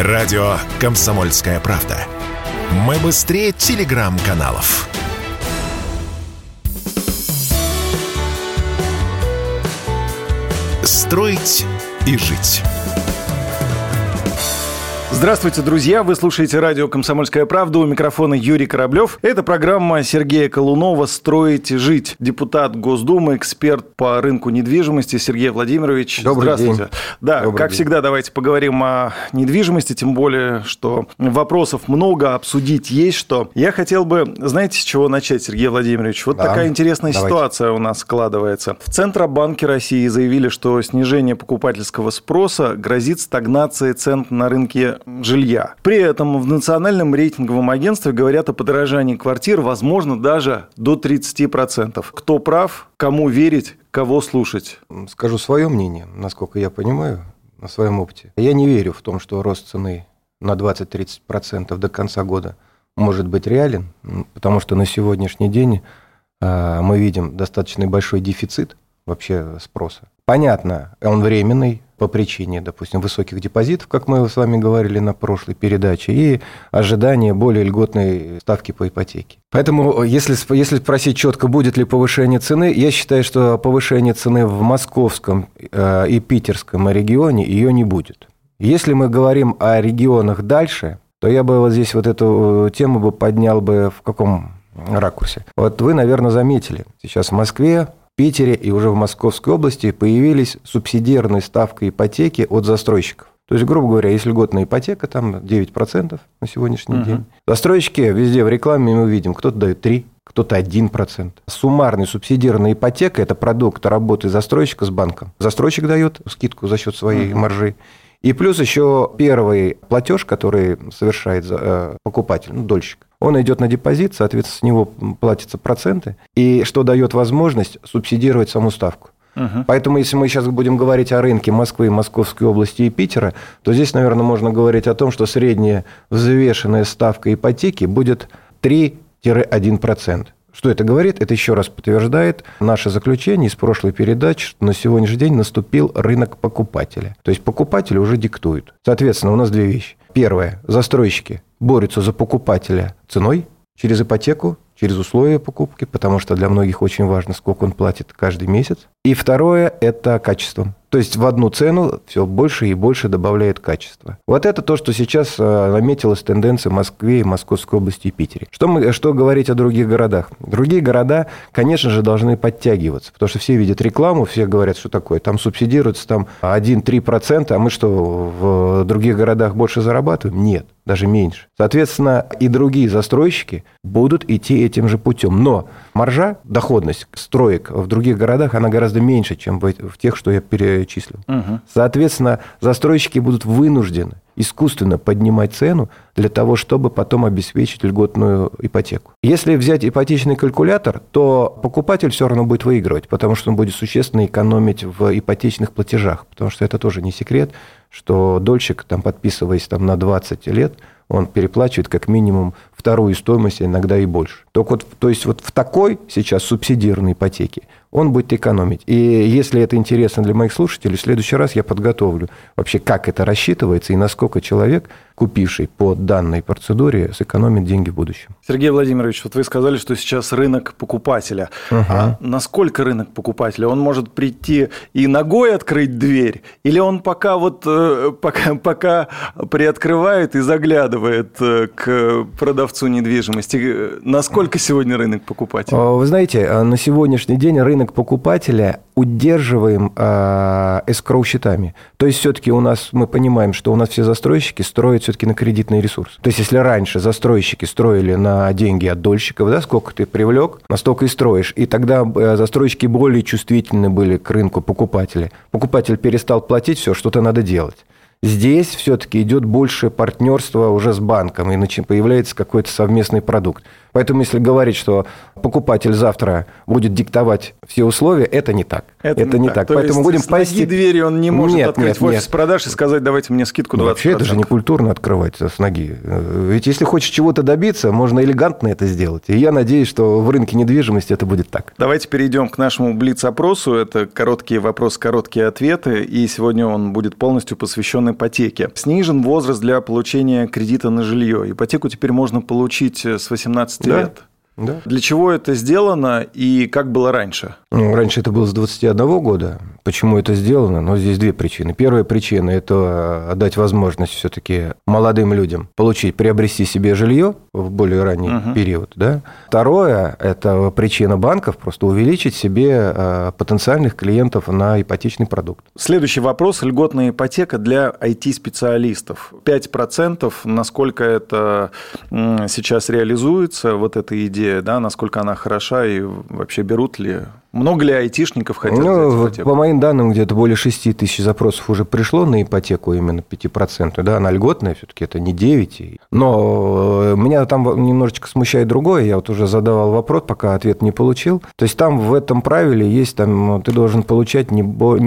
Радио «Комсомольская правда». Мы быстрее телеграм-каналов. Строить и жить. Здравствуйте, друзья. Вы слушаете радио «Комсомольская правда». У микрофона Юрий Кораблев. Это программа Сергея Колунова «Строить и жить». Депутат Госдумы, эксперт по рынку недвижимости Сергей Владимирович. Добрый день. Да, Добрый день. Всегда, давайте поговорим о недвижимости, тем более, что вопросов много, обсудить есть что. Я хотел бы, знаете, с чего начать, Сергей Владимирович? Такая интересная ситуация у нас складывается. В Центробанке России заявили, что снижение покупательского спроса грозит стагнацией цен на рынке жилья. При этом в национальном рейтинговом агентстве говорят о подорожании квартир, возможно, даже до 30%. Кто прав, кому верить, кого слушать? Скажу свое мнение, насколько я понимаю, на своем опыте. Я не верю в том, что рост цены на 20-30% до конца года может быть реален, потому что на сегодняшний день мы видим достаточно большой дефицит вообще спроса. Понятно, он временный, по причине, допустим, высоких депозитов, как мы с вами говорили на прошлой передаче, и ожидания более льготной ставки по ипотеке. Поэтому, если спросить четко, будет ли повышение цены, я считаю, что повышение цены в московском и питерском регионе ее не будет. Если мы говорим о регионах дальше, то я бы вот здесь вот эту тему бы поднял бы в каком ракурсе. Вот вы, наверное, заметили, сейчас в Москве, в Питере и уже в Московской области появились субсидированные ставки ипотеки от застройщиков. То есть, грубо говоря, если льготная ипотека, там 9% на сегодняшний день. Застройщики везде в рекламе мы видим, кто-то дает 3%, кто-то 1%. Суммарная субсидированная ипотека – это продукт работы застройщика с банком. Застройщик дает скидку за счет своей маржи. И плюс еще первый платеж, который совершает покупатель, дольщик, он идет на депозит, соответственно, с него платятся проценты, и что дает возможность субсидировать саму ставку. Поэтому, если мы сейчас будем говорить о рынке Москвы, Московской области и Питера, то здесь, наверное, можно говорить о том, что средняя взвешенная ставка ипотеки будет 3-1%. Что это говорит? Это еще раз подтверждает наше заключение из прошлой передачи, что на сегодняшний день наступил рынок покупателя. То есть покупатель уже диктует. Соответственно, у нас две вещи. Первое. Застройщики борются за покупателя ценой через ипотеку, через условия покупки, потому что для многих очень важно, сколько он платит каждый месяц. И второе – это качеством. То есть в одну цену все больше и больше добавляет качество. Вот это то, что сейчас наметилась тенденция в Москве, и Московской области и Питере. Что говорить о других городах? Другие города, конечно же, должны подтягиваться, потому что все видят рекламу, все говорят, что такое. Там субсидируется там 1-3%, а мы что, в других городах больше зарабатываем? Нет, даже меньше. Соответственно, и другие застройщики будут идти этим же путем. Но маржа, доходность строек в других городах, она гораздо меньше, чем в тех, что я перечислил. Соответственно, застройщики будут вынуждены искусственно поднимать цену для того, чтобы потом обеспечить льготную ипотеку. Если взять ипотечный калькулятор, то покупатель все равно будет выигрывать, потому что он будет существенно экономить в ипотечных платежах, потому что это тоже не секрет, что дольщик, подписываясь на 20 лет, он переплачивает как минимум вторую стоимость, иногда и больше. То есть в такой сейчас субсидированной ипотеке он будет экономить. И если это интересно для моих слушателей, в следующий раз я подготовлю вообще, как это рассчитывается и насколько человек, купивший по данной процедуре, сэкономит деньги в будущем. Сергей Владимирович, вы сказали, что сейчас рынок покупателя. А насколько рынок покупателя? Он может прийти и ногой открыть дверь, или он пока приоткрывает и заглядывает к продавцу недвижимости? Насколько сегодня рынок покупателя? Вы знаете, на сегодняшний день рынок покупателя удерживаем эскроу-счетами. То есть, все-таки мы понимаем, что у нас все застройщики строят все-таки на кредитный ресурс. То есть, если раньше застройщики строили на деньги от дольщиков, сколько ты привлек, настолько и строишь. И тогда застройщики более чувствительны были к рынку покупателя. Покупатель перестал платить, все, что-то надо делать. Здесь все-таки идет больше партнерства уже с банком, иначе появляется какой-то совместный продукт. Поэтому если говорить, что покупатель завтра будет диктовать все условия, это не так. Это не так. Поэтому будем с ноги двери он не может открыть в офис продаж и сказать, давайте мне скидку 20%. Вообще это же некультурно открывать с ноги. Ведь если хочешь чего-то добиться, можно элегантно это сделать. И я надеюсь, что в рынке недвижимости это будет так. Давайте перейдем к нашему блиц-опросу. Это короткие вопросы, короткие ответы. И сегодня он будет полностью посвящен ипотеки. Снижен возраст для получения кредита на жилье. Ипотеку теперь можно получить с 18 лет. Да. Для чего это сделано и как было раньше? Ну, раньше это было с 21 года. Почему это сделано? Ну, здесь две причины. Первая причина – это дать возможность все-таки молодым людям получить, приобрести себе жилье в более ранний период. Да? Второе – это причина банков просто увеличить себе потенциальных клиентов на ипотечный продукт. Следующий вопрос – льготная ипотека для IT-специалистов. 5%, насколько это сейчас реализуется, вот эта идея? Да, насколько она хороша и вообще берут ли... Много ли айтишников хотят взять ипотеку? По моим данным, где-то более 6 тысяч запросов уже пришло на ипотеку именно 5%. Да, она льготная, все-таки это не 9. Но меня там немножечко смущает другое. Я вот уже задавал вопрос, пока ответ не получил. То есть там в этом правиле есть, там, ты должен получать не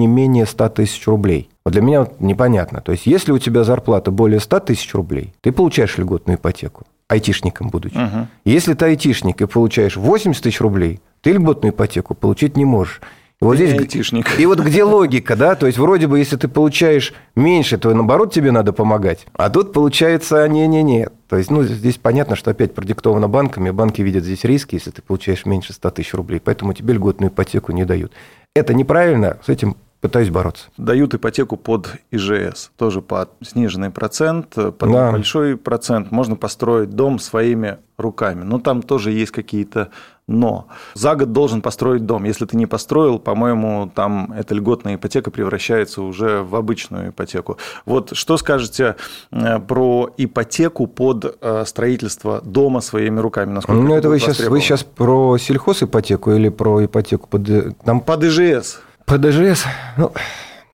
менее 100 тысяч рублей. Вот для меня вот непонятно. То есть если у тебя зарплата более 100 тысяч рублей, ты получаешь льготную ипотеку. Айтишником будучи. Угу. Если ты айтишник и получаешь 80 тысяч рублей, ты льготную ипотеку получить не можешь. И вот здесь... айтишник. И вот где логика, да? То есть, вроде бы, если ты получаешь меньше, то, наоборот, тебе надо помогать. А тут, получается, не-не-не. То есть, ну, здесь понятно, что опять продиктовано банками. Банки видят здесь риски, если ты получаешь меньше 100 тысяч рублей. Поэтому тебе льготную ипотеку не дают. Это неправильно, с этим пытаюсь бороться. Дают ипотеку под ИЖС. Тоже под сниженный процент, под большой процент. Можно построить дом своими руками. Но там тоже есть какие-то «но». За год должен построить дом. Если ты не построил, по-моему, там эта льготная ипотека превращается уже в обычную ипотеку. Вот что скажете про ипотеку под строительство дома своими руками? Насколько ну, это вы сейчас про сельхозипотеку или про ипотеку под... Там... Под ИЖС. ПДЖС, ну,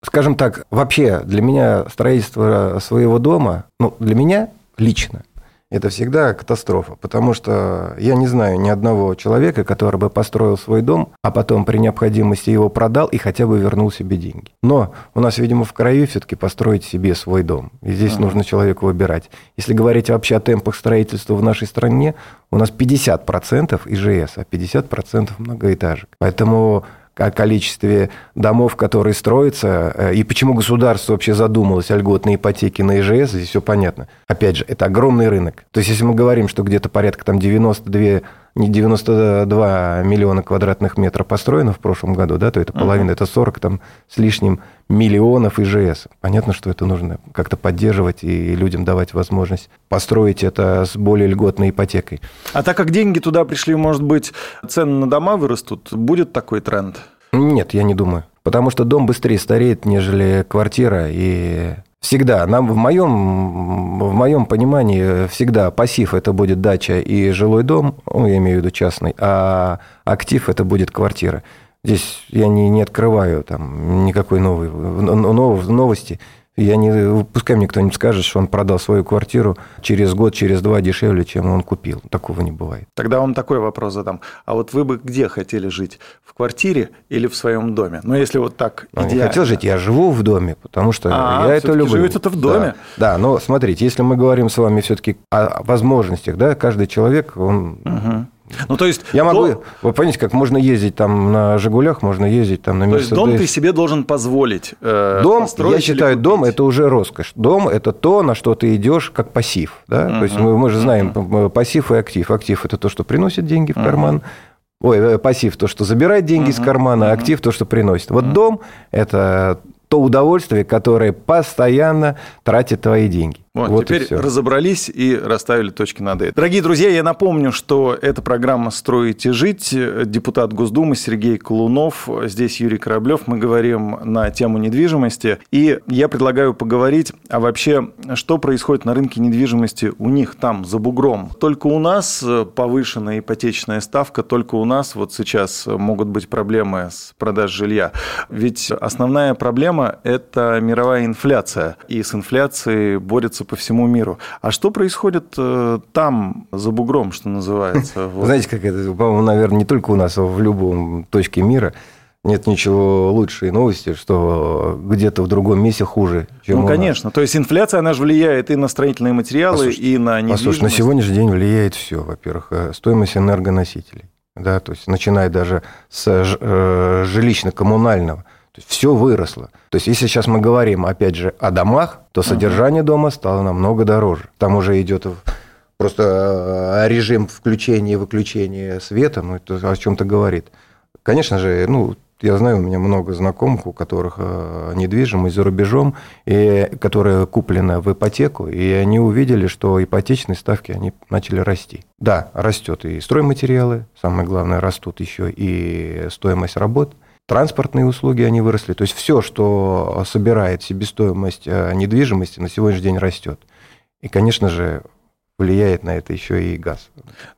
скажем так, вообще для меня строительство своего дома, ну, для меня лично, это всегда катастрофа, потому что я не знаю ни одного человека, который бы построил свой дом, а потом при необходимости его продал и хотя бы вернул себе деньги. Но у нас, видимо, в крови все-таки построить себе свой дом, и здесь нужно человеку выбирать. Если говорить вообще о темпах строительства в нашей стране, у нас 50% ИЖС, а 50% многоэтажек, поэтому... о количестве домов, которые строятся, и почему государство вообще задумалось о льготной ипотеке на ИЖС, здесь все понятно. Опять же, это огромный рынок. То есть, если мы говорим, что где-то порядка там 92 миллиона квадратных метров построено в прошлом году, да, то это половина, это 40 там, с лишним миллионов ИЖС. Понятно, что это нужно как-то поддерживать и людям давать возможность построить это с более льготной ипотекой. А так как деньги туда пришли, может быть, цены на дома вырастут? Будет такой тренд? Нет, я не думаю. Потому что дом быстрее стареет, нежели квартира, и... Всегда. Нам в моем понимании всегда пассив – это будет дача и жилой дом, ну, я имею в виду частный, а актив – это будет квартира. Здесь я не открываю там, никакой новости. Пускай мне кто-нибудь скажет, что он продал свою квартиру через год, через два дешевле, чем он купил. Такого не бывает. Тогда вам такой вопрос задам. А вот вы бы где хотели жить? В квартире или в своем доме? Ну, если вот так идеально. Я хотел жить, я живу в доме, потому что я это люблю. Живете-то в доме? Да, но смотрите, если мы говорим с вами все-таки о возможностях, да, каждый человек, он... Ну, то есть, я могу, вы понимаете, как можно ездить там на «Жигулях», можно ездить там на «Мерседесе». То есть, дом ты себе должен позволить построить? Я считаю, дом – это уже роскошь. Дом – это то, на что ты идешь как пассив. Да? То есть, мы же знаем пассив и актив. Актив – это то, что приносит деньги в карман. Ой, пассив – то, что забирает деньги из кармана, а актив – то, что приносит. Вот дом – это то удовольствие, которое постоянно тратит твои деньги. Вот теперь разобрались и расставили точки над «и». Дорогие друзья, я напомню, что это программа «Строить и жить». Депутат Госдумы Сергей Колунов, здесь Юрий Кораблев. Мы говорим на тему недвижимости. И я предлагаю поговорить, а вообще, что происходит на рынке недвижимости у них там, за бугром. Только у нас повышенная ипотечная ставка, только у нас вот сейчас могут быть проблемы с продажей жилья. Ведь основная проблема – это мировая инфляция. И с инфляцией борется по всему миру. А что происходит там, за бугром, что называется? Вот. Знаете, как это, по-моему, наверное, не только у нас, а в любом точке мира нет ничего лучшей новости, что где-то в другом месте хуже, чем у нас. Ну, конечно. То есть, инфляция, она же влияет и на строительные материалы, и на недвижимость. Послушай, на сегодняшний день влияет все. Во-первых, стоимость энергоносителей. Да, то есть, начиная даже с жилищно-коммунального. То есть все выросло. То есть если сейчас мы говорим, опять же, о домах, то содержание дома стало намного дороже. Там уже идет просто режим включения и выключения света, ну, это о чем-то говорит. Конечно же, ну, я знаю, у меня много знакомых, у которых недвижимость за рубежом, и которая куплена в ипотеку, и они увидели, что ипотечные ставки они начали расти. Да, растет и стройматериалы, самое главное, растут еще и стоимость работ. Транспортные услуги, они выросли. То есть все, что собирает себестоимость недвижимости, на сегодняшний день растет. И, конечно же, влияет на это еще и газ.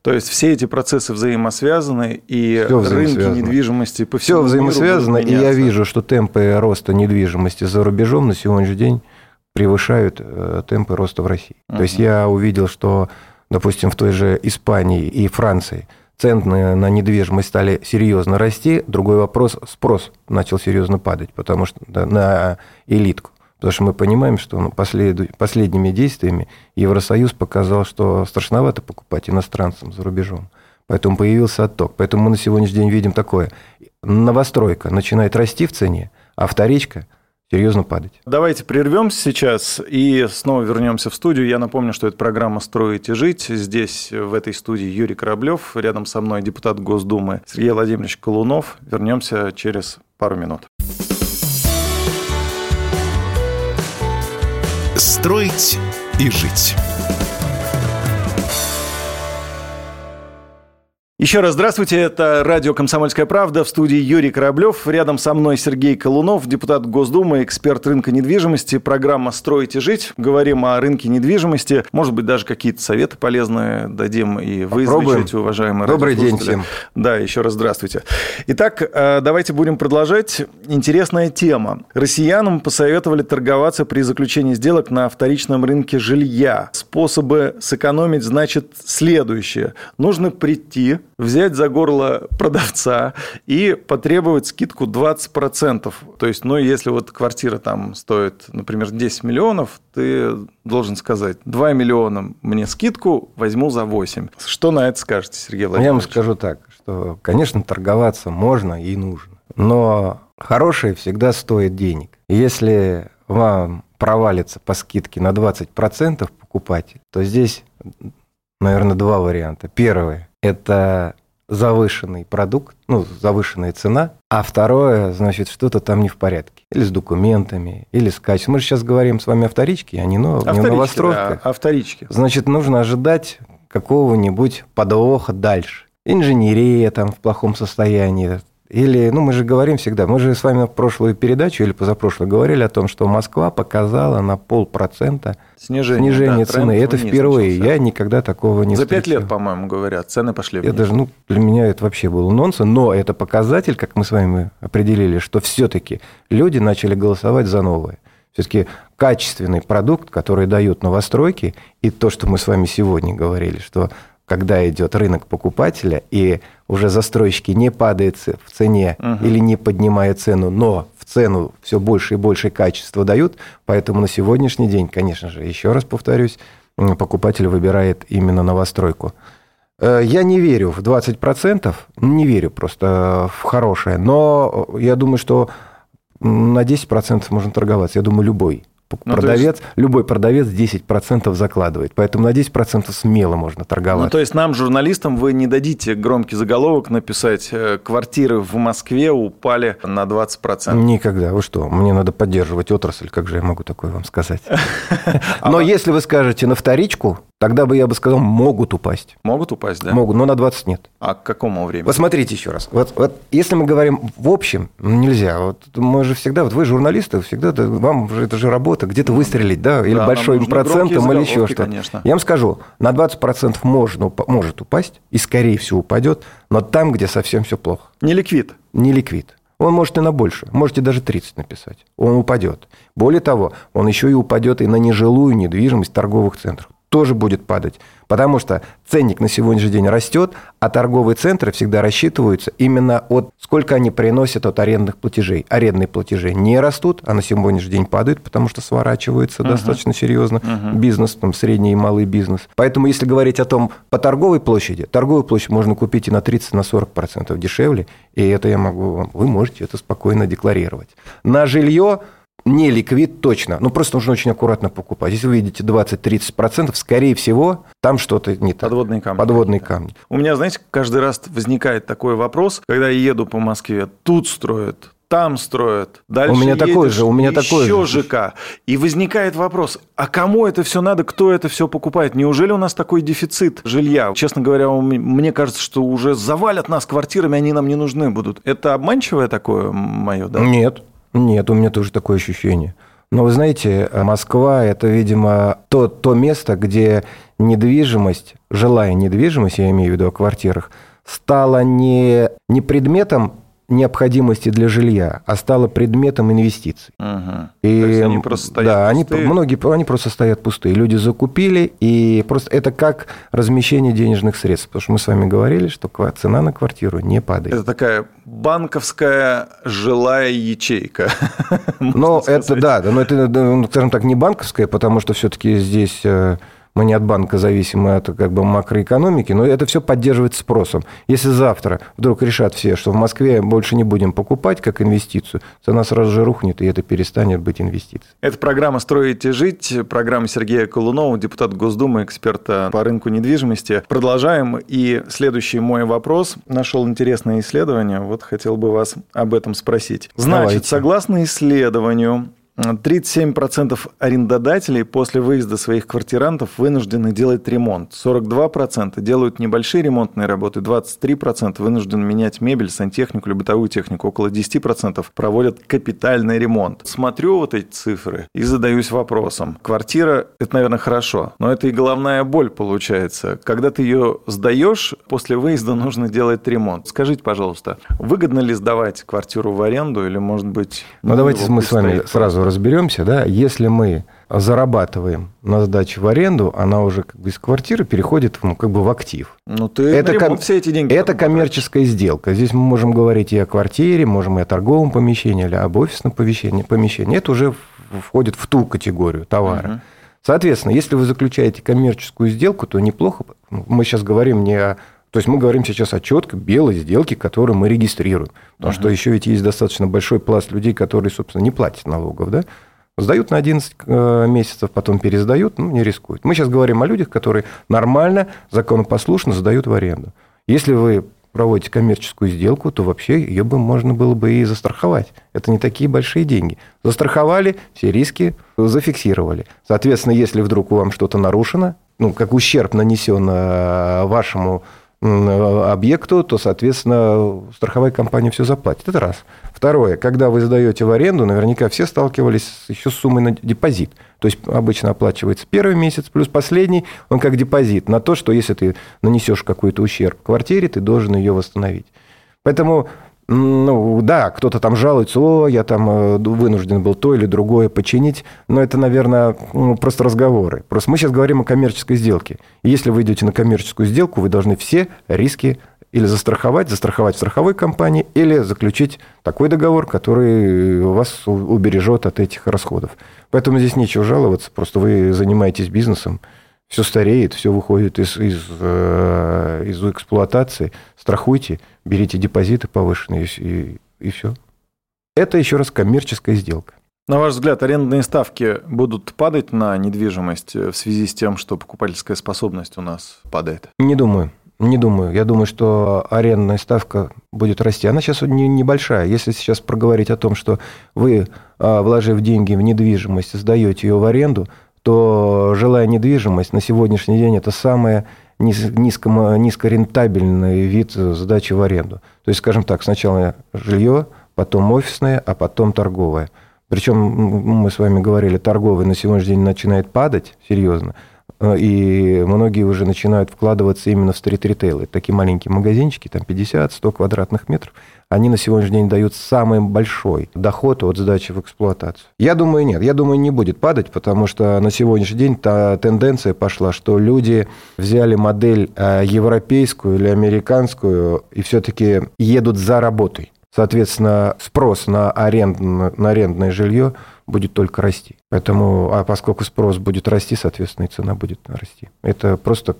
То есть все эти процессы взаимосвязаны, и все рынки недвижимости по всему миру будут меняться. Все взаимосвязано, и я вижу, что темпы роста недвижимости за рубежом на сегодняшний день превышают темпы роста в России. То есть я увидел, что, допустим, в той же Испании и Франции цены на недвижимость стали серьезно расти. Другой вопрос – спрос начал серьезно падать, потому что на элитку. Потому что мы понимаем, что последними действиями Евросоюз показал, что страшновато покупать иностранцам за рубежом. Поэтому появился отток. Поэтому мы на сегодняшний день видим такое. Новостройка начинает расти в цене, а вторичка серьезно падать. Давайте прервемся сейчас и снова вернемся в студию. Я напомню, что это программа «Строить и жить». Здесь, в этой студии, Юрий Кораблев. Рядом со мной депутат Госдумы Сергей Владимирович Колунов. Вернемся через пару минут. «Строить и жить». Еще раз здравствуйте, это радио «Комсомольская правда», в студии Юрий Кораблев, рядом со мной Сергей Колунов, депутат Госдумы, эксперт рынка недвижимости, программа «Строить и жить». Говорим о рынке недвижимости, может быть, даже какие-то советы полезные дадим, и вы изучите, уважаемые радиослушатели. Добрый день всем. Да, еще раз здравствуйте. Итак, давайте будем продолжать. Интересная тема. Россиянам посоветовали торговаться при заключении сделок на вторичном рынке жилья. Способы сэкономить, значит, следующее. Нужно прийти, взять за горло продавца и потребовать скидку 20%. То есть, ну, если вот квартира там стоит, например, 10 миллионов, ты должен сказать: 2 миллиона мне скидку, возьму за 8. Что на это скажете, Сергей Владимирович? Я вам скажу так, что, конечно, торговаться можно и нужно, но хорошее всегда стоит денег. Если вам провалится по скидке на 20% покупатель, то здесь, наверное, два варианта. Первое. Это завышенный продукт, ну, завышенная цена, а второе, значит, что-то там не в порядке. Или с документами, или с качеством. Мы же сейчас говорим с вами о вторичке, а не новостройках. Да, о вторичке. Значит, нужно ожидать какого-нибудь подвоха дальше. Инженерия там в плохом состоянии. Или, ну, мы же говорим всегда, мы же с вами в прошлую передачу или позапрошлую говорили о том, что Москва показала на 0,5% снижение цены. Это впервые. Я никогда такого не встречал. За 5 лет, по-моему, говорят, цены пошли вниз. Это же, ну, для меня это вообще было нонсенс. Но это показатель, как мы с вами определили, что все-таки люди начали голосовать за новое. Все-таки качественный продукт, который дают новостройки, и то, что мы с вами сегодня говорили, что когда идет рынок покупателя, и уже застройщики не падают в цене или не поднимают цену, но в цену все больше и больше качества дают, поэтому на сегодняшний день, конечно же, еще раз повторюсь, покупатель выбирает именно новостройку. Я не верю в 20%, не верю просто в хорошее, но я думаю, что на 10% можно торговаться, я думаю, любой. Продавец, ну, любой продавец 10% закладывает, поэтому на 10% смело можно торговать. Ну, то есть нам, журналистам, вы не дадите громкий заголовок написать: квартиры в Москве упали на 20%. Никогда. Вы что? Мне надо поддерживать отрасль, как же я могу такое вам сказать? Но если вы скажете на вторичку, тогда бы я бы сказал, могут упасть. Могут упасть, да? Могут, но на 20 нет. А к какому времени? Посмотрите еще раз. Вот если мы говорим в общем, нельзя. Вот мы же всегда, вот вы журналисты, всегда вам же это же работа. Где-то выстрелить, да, или да, большим процентом, или еще что-то. Конечно. Я вам скажу, на 20% может упасть, и, скорее всего, упадет, но там, где совсем все плохо. Не ликвид. Не ликвид. Он может и на больше, можете даже 30 написать. Он упадет. Более того, он еще и упадет и на нежилую недвижимость в торговых центрах. тоже будет падать. Потому что ценник на сегодняшний день растет, а торговые центры всегда рассчитываются именно от сколько они приносят от арендных платежей. Арендные платежи не растут, а на сегодняшний день падают, потому что сворачивается достаточно серьезно бизнес, там, средний и малый бизнес. Поэтому если говорить о том, по торговой площади, торговую площадь можно купить и на 30-40% дешевле, и это я могу вам, вы можете это спокойно декларировать. На жилье не ликвид точно, ну просто нужно очень аккуратно покупать. Если вы видите 20-30%, скорее всего, там что-то не так. Подводные камни. Подводные камни. У меня, знаете, каждый раз возникает такой вопрос, когда я еду по Москве, тут строят, там строят, дальше едешь, еще ЖК. И возникает вопрос, а кому это все надо, кто это все покупает? Неужели у нас такой дефицит жилья? Честно говоря, мне кажется, что уже завалят нас квартирами, они нам не нужны будут. Это обманчивое такое мое, да? Нет, у меня тоже такое ощущение. Но вы знаете, Москва – это, видимо, то место, где недвижимость, жилая недвижимость, я имею в виду о квартирах, стала не предметом необходимости для жилья, а стала предметом инвестиций. Ага. И, то есть они просто стоят пустые? Многие просто стоят пустые. Люди закупили, и просто это как размещение денежных средств. Потому что мы с вами говорили, что цена на квартиру не падает. Это такая банковская жилая ячейка. Но это, но это, скажем так, не банковская, потому что все-таки здесь... Мы не от банка зависимы, от макроэкономики, но это все поддерживается спросом. Если завтра вдруг решат все, что в Москве больше не будем покупать как инвестицию, цена сразу же рухнет, и это перестанет быть инвестицией. Это программа «Строить и жить», программа Сергея Колунова, депутат Госдумы, эксперта по рынку недвижимости. Продолжаем. И следующий мой вопрос. Нашел интересное исследование, вот хотел бы вас об этом спросить. Значит, согласно исследованию... 37% арендодателей после выезда своих квартирантов вынуждены делать ремонт. 42% делают небольшие ремонтные работы. 23% вынуждены менять мебель, сантехнику или бытовую технику. Около 10% проводят капитальный ремонт. Смотрю вот эти цифры и задаюсь вопросом. Квартира – это, наверное, хорошо, но это и головная боль получается. Когда ты ее сдаешь, после выезда нужно делать ремонт. Скажите, пожалуйста, выгодно ли сдавать квартиру в аренду или, может быть... Давайте мы с вами сразу разберемся, если мы зарабатываем на сдачу в аренду, она уже из квартиры переходит в актив. Все эти деньги. Это коммерческая сделка. Здесь мы можем говорить и о квартире, можем и о торговом помещении, или об офисном помещении. Это уже входит в ту категорию товара. Угу. Соответственно, если вы заключаете коммерческую сделку, то неплохо. Мы сейчас говорим мы говорим сейчас о четко белой сделке, которую мы регистрируем. Потому что еще ведь есть достаточно большой пласт людей, которые, собственно, не платят налогов, сдают на 11 месяцев, потом пересдают, не рискуют. Мы сейчас говорим о людях, которые нормально, законопослушно сдают в аренду. Если вы проводите коммерческую сделку, то вообще ее бы можно было бы и застраховать. Это не такие большие деньги. Застраховали, все риски зафиксировали. Соответственно, если вдруг вам что-то нарушено, как ущерб нанесен вашему объекту, то, соответственно, страховая компания все заплатит. Это раз. Второе. Когда вы сдаете в аренду, наверняка все сталкивались еще с суммой на депозит. То есть обычно оплачивается первый месяц плюс последний, он как депозит на то, что если ты нанесешь какой-то ущерб квартире, ты должен ее восстановить. Поэтому... кто-то там жалуется, я там вынужден был то или другое починить, но это, наверное, просто разговоры. Просто мы сейчас говорим о коммерческой сделке. И если вы идете на коммерческую сделку, вы должны все риски или застраховать в страховой компании, или заключить такой договор, который вас убережет от этих расходов. Поэтому здесь нечего жаловаться, просто вы занимаетесь бизнесом. Все стареет, все выходит из эксплуатации. Страхуйте, берите депозиты повышенные и все. Это, еще раз, коммерческая сделка. На ваш взгляд, арендные ставки будут падать на недвижимость в связи с тем, что покупательская способность у нас падает? Не думаю. Я думаю, что арендная ставка будет расти. Она сейчас небольшая. Если сейчас проговорить о том, что вы, вложив деньги в недвижимость, сдаете ее в аренду, то жилая недвижимость на сегодняшний день – это самый низкорентабельный вид сдачи в аренду. То есть, скажем так, сначала жилье, потом офисное, а потом торговое. Причем мы с вами говорили, торговый на сегодняшний день начинает падать серьезно. И многие уже начинают вкладываться именно в стрит-ритейл. Это такие маленькие магазинчики, там 50-100 квадратных метров. Они на сегодняшний день дают самый большой доход от сдачи в эксплуатацию. Я думаю, нет. Я думаю, не будет падать, потому что на сегодняшний день та тенденция пошла, что люди взяли модель европейскую или американскую и все-таки едут за работой. Соответственно, спрос на арендное жилье будет только расти. Поэтому, а поскольку спрос будет расти, соответственно, и цена будет расти. Это просто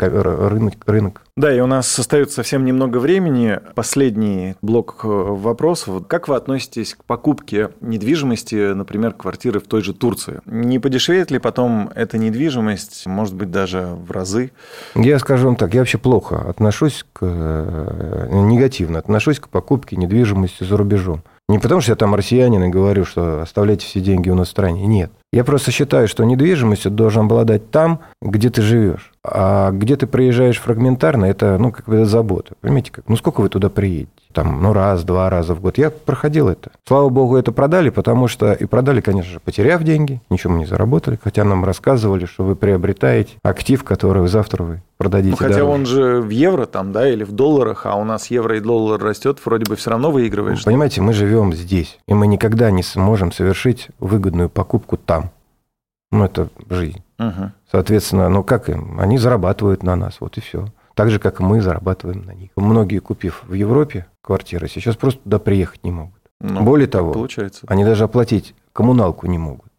рынок. Да, и у нас остается совсем немного времени. Последний блок вопросов. Как вы относитесь к покупке недвижимости, например, квартиры в той же Турции? Не подешевеет ли потом эта недвижимость, может быть, даже в разы? Я скажу вам так, я вообще плохо отношусь, негативно отношусь к покупке недвижимости за рубежом. Не потому, что я там россиянин и говорю, что оставляйте все деньги у нас в стране. Нет. Я просто считаю, что недвижимостью должен обладать там, где ты живешь. А где ты приезжаешь фрагментарно, это, как бы, забота. Понимаете, как? Сколько вы туда приедете? Там, раз-два раза в год. Я проходил это. Слава богу, это продали, потому что... И продали, конечно же, потеряв деньги. Ничего мы не заработали. Хотя нам рассказывали, что вы приобретаете актив, который завтра вы продадите. Хотя дороже. Он же в евро там, да, или в долларах. А у нас евро и доллар растет. Вроде бы все равно выигрываешь. Понимаете, мы живем здесь. И мы никогда не сможем совершить выгодную покупку там. Это жизнь. Угу. Соответственно, как им? Они зарабатывают на нас, вот и все. Так же, как и мы зарабатываем на них. Многие, купив в Европе квартиры, сейчас просто туда приехать не могут. Более того, получается, они даже оплатить коммуналку не могут.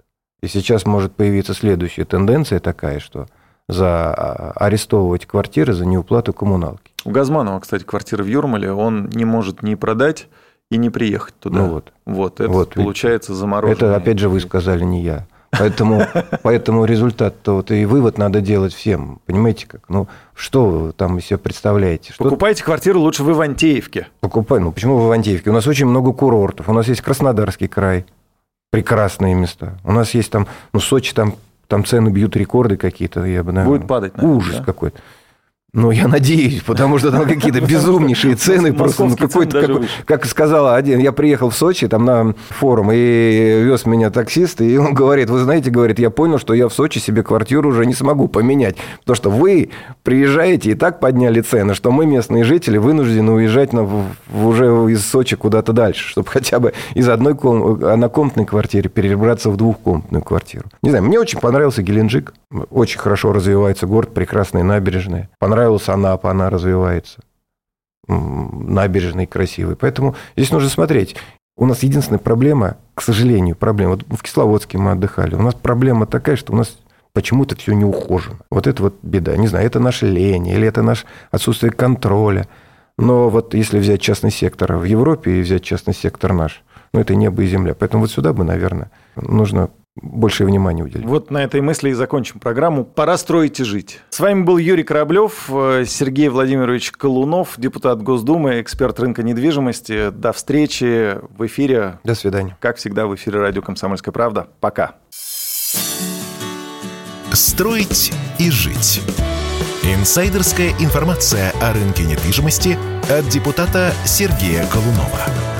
И сейчас может появиться следующая тенденция такая, что арестовывать квартиры за неуплату коммуналки. У Газманова, кстати, квартира в Юрмале, он не может ни продать и не приехать туда. Это вот, получается замороженное. Это, опять же, вы сказали, не я. Поэтому результат-то и вывод надо делать всем. Понимаете как? Что вы там из себя представляете? Покупайте квартиру лучше в Ивантеевке. Почему в Ивантеевке? У нас очень много курортов. У нас есть Краснодарский край. Прекрасные места. У нас есть там... Сочи, там цены бьют рекорды какие-то. Я бы, наверное, будет падать, наверное. Ужас, да? Какой-то. Я надеюсь, потому что там какие-то безумнейшие цены. Как сказал один, я приехал в Сочи, там на форум, и вез меня таксист, и он говорит, вы знаете, я понял, что я в Сочи себе квартиру уже не смогу поменять, потому что вы приезжаете и так подняли цены, что мы, местные жители, вынуждены уезжать уже из Сочи куда-то дальше, чтобы хотя бы из одной однокомнатной квартиры перебраться в двухкомнатную квартиру. Не знаю, мне очень понравился Геленджик, очень хорошо развивается город, прекрасные набережные, Анапа, она развивается. Набережные красивые. Поэтому здесь нужно смотреть. У нас единственная проблема, к сожалению, проблема. Вот в Кисловодске мы отдыхали. У нас проблема такая, что у нас почему-то все не ухожено. Это беда. Не знаю, это наша лень или это наше отсутствие контроля. Но если взять частный сектор в Европе и взять частный сектор наш, это небо и земля. Поэтому сюда бы, наверное, нужно... больше внимания уделить. На этой мысли и закончим программу. Пора строить и жить. С вами был Юрий Кораблев, Сергей Владимирович Колунов, депутат Госдумы, эксперт рынка недвижимости. До встречи в эфире. До свидания. Как всегда, в эфире радио «Комсомольская правда». Пока. Строить и жить. Инсайдерская информация о рынке недвижимости от депутата Сергея Колунова.